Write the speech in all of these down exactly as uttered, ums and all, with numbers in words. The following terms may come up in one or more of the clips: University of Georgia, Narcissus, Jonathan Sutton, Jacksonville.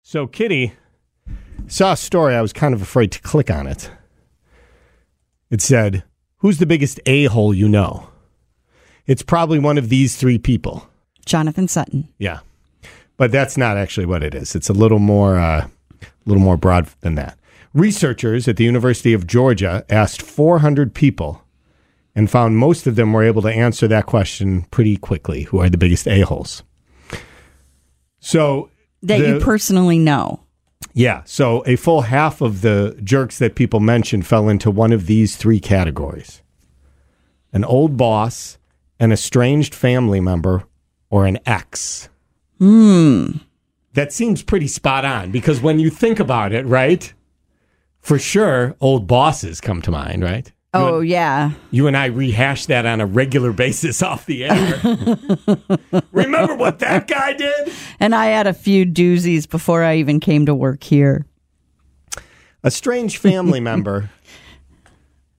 So Kitty saw a story. I was kind of afraid to click on it. It said, who's the biggest a-hole you know? It's probably one of these three people. Jonathan Sutton. Yeah. But that's not actually what it is. It's a little more, uh, little more broad than that. Researchers at the University of Georgia asked four hundred people and found most of them were able to answer that question pretty quickly. Who are the biggest a-holes? So... That the, you personally know. Yeah. So a full half of the jerks that people mentioned fell into one of these three categories. An old boss, an estranged family member, or an ex. Hmm. That seems pretty spot on, because when you think about it, right? For sure, old bosses come to mind, right? Oh, and, yeah. You and I rehash that on a regular basis off the air. Remember what that guy did? And I had a few doozies before I even came to work here. A strange family member.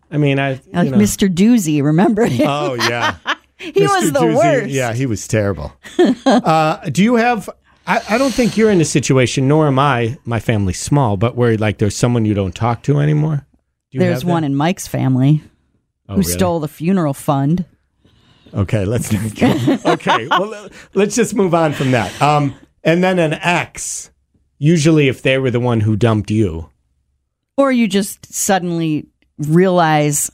I mean, I... Like you know. Mister Doozy, remember him? Oh, yeah. He Mister was the Doozy, worst. Yeah, he was terrible. uh, do you have... I, I don't think you're in a situation, nor am I, my family's small, but where like there's someone you don't talk to anymore? There's one in Mike's family oh, who really? stole the funeral fund. Okay, let's not go. Okay, well, let's just move on from that. Um, and then an ex, usually if they were the one who dumped you. Or you just suddenly realize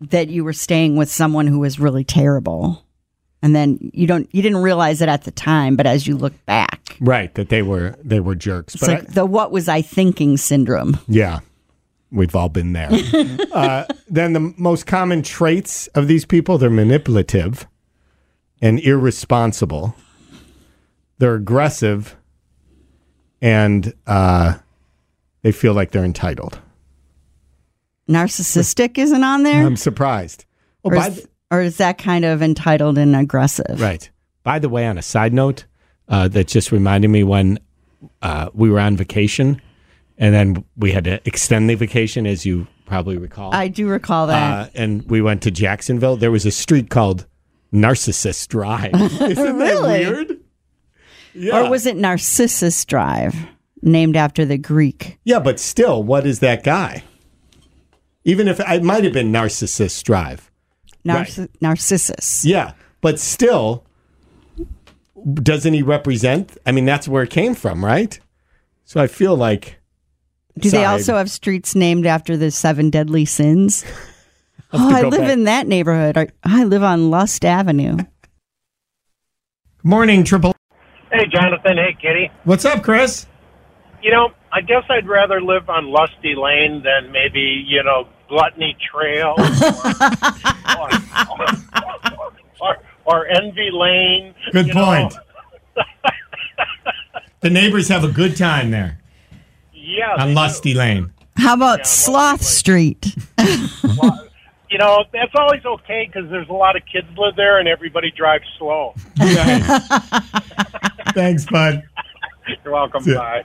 that you were staying with someone who was really terrible. And then you don't you didn't realize it at the time, but as you look back. Right, that they were they were jerks. It's but like I, the what was I thinking syndrome. Yeah. We've all been there. uh, then the most common traits of these people, they're manipulative and irresponsible. They're aggressive and uh, they feel like they're entitled. Narcissistic isn't on there? I'm surprised. Well, or, by is, th- or is that kind of entitled and aggressive? Right. By the way, on a side note, uh, that just reminded me when uh, we were on vacation. And then we had to extend the vacation, as you probably recall. I do recall that. Uh, and we went to Jacksonville. There was a street called Narcissus Drive. Isn't really? that weird? Yeah. Or was it Narcissus Drive, named after the Greek? Yeah, but still, what is that guy? Even if it might have been Narcissus Drive. Narciss- right. Narcissus. Yeah, but still, doesn't he represent? I mean, that's where it came from, right? So I feel like... Do Sorry. they also have streets named after the seven deadly sins? oh, I live back. in that neighborhood. I live on Lust Avenue. Morning, Triple. Hey, Jonathan. Hey, Kitty. What's up, Chris? You know, I guess I'd rather live on Lusty Lane than maybe, you know, Gluttony Trail or, or, or, or Envy Lane. Good point. The neighbors have a good time there. Yeah, on Lusty do. Lane. How about yeah, Sloth Street? You know, that's always okay because there's a lot of kids live there and everybody drives slow. Right. Thanks, bud. You're welcome. Yeah. Bye.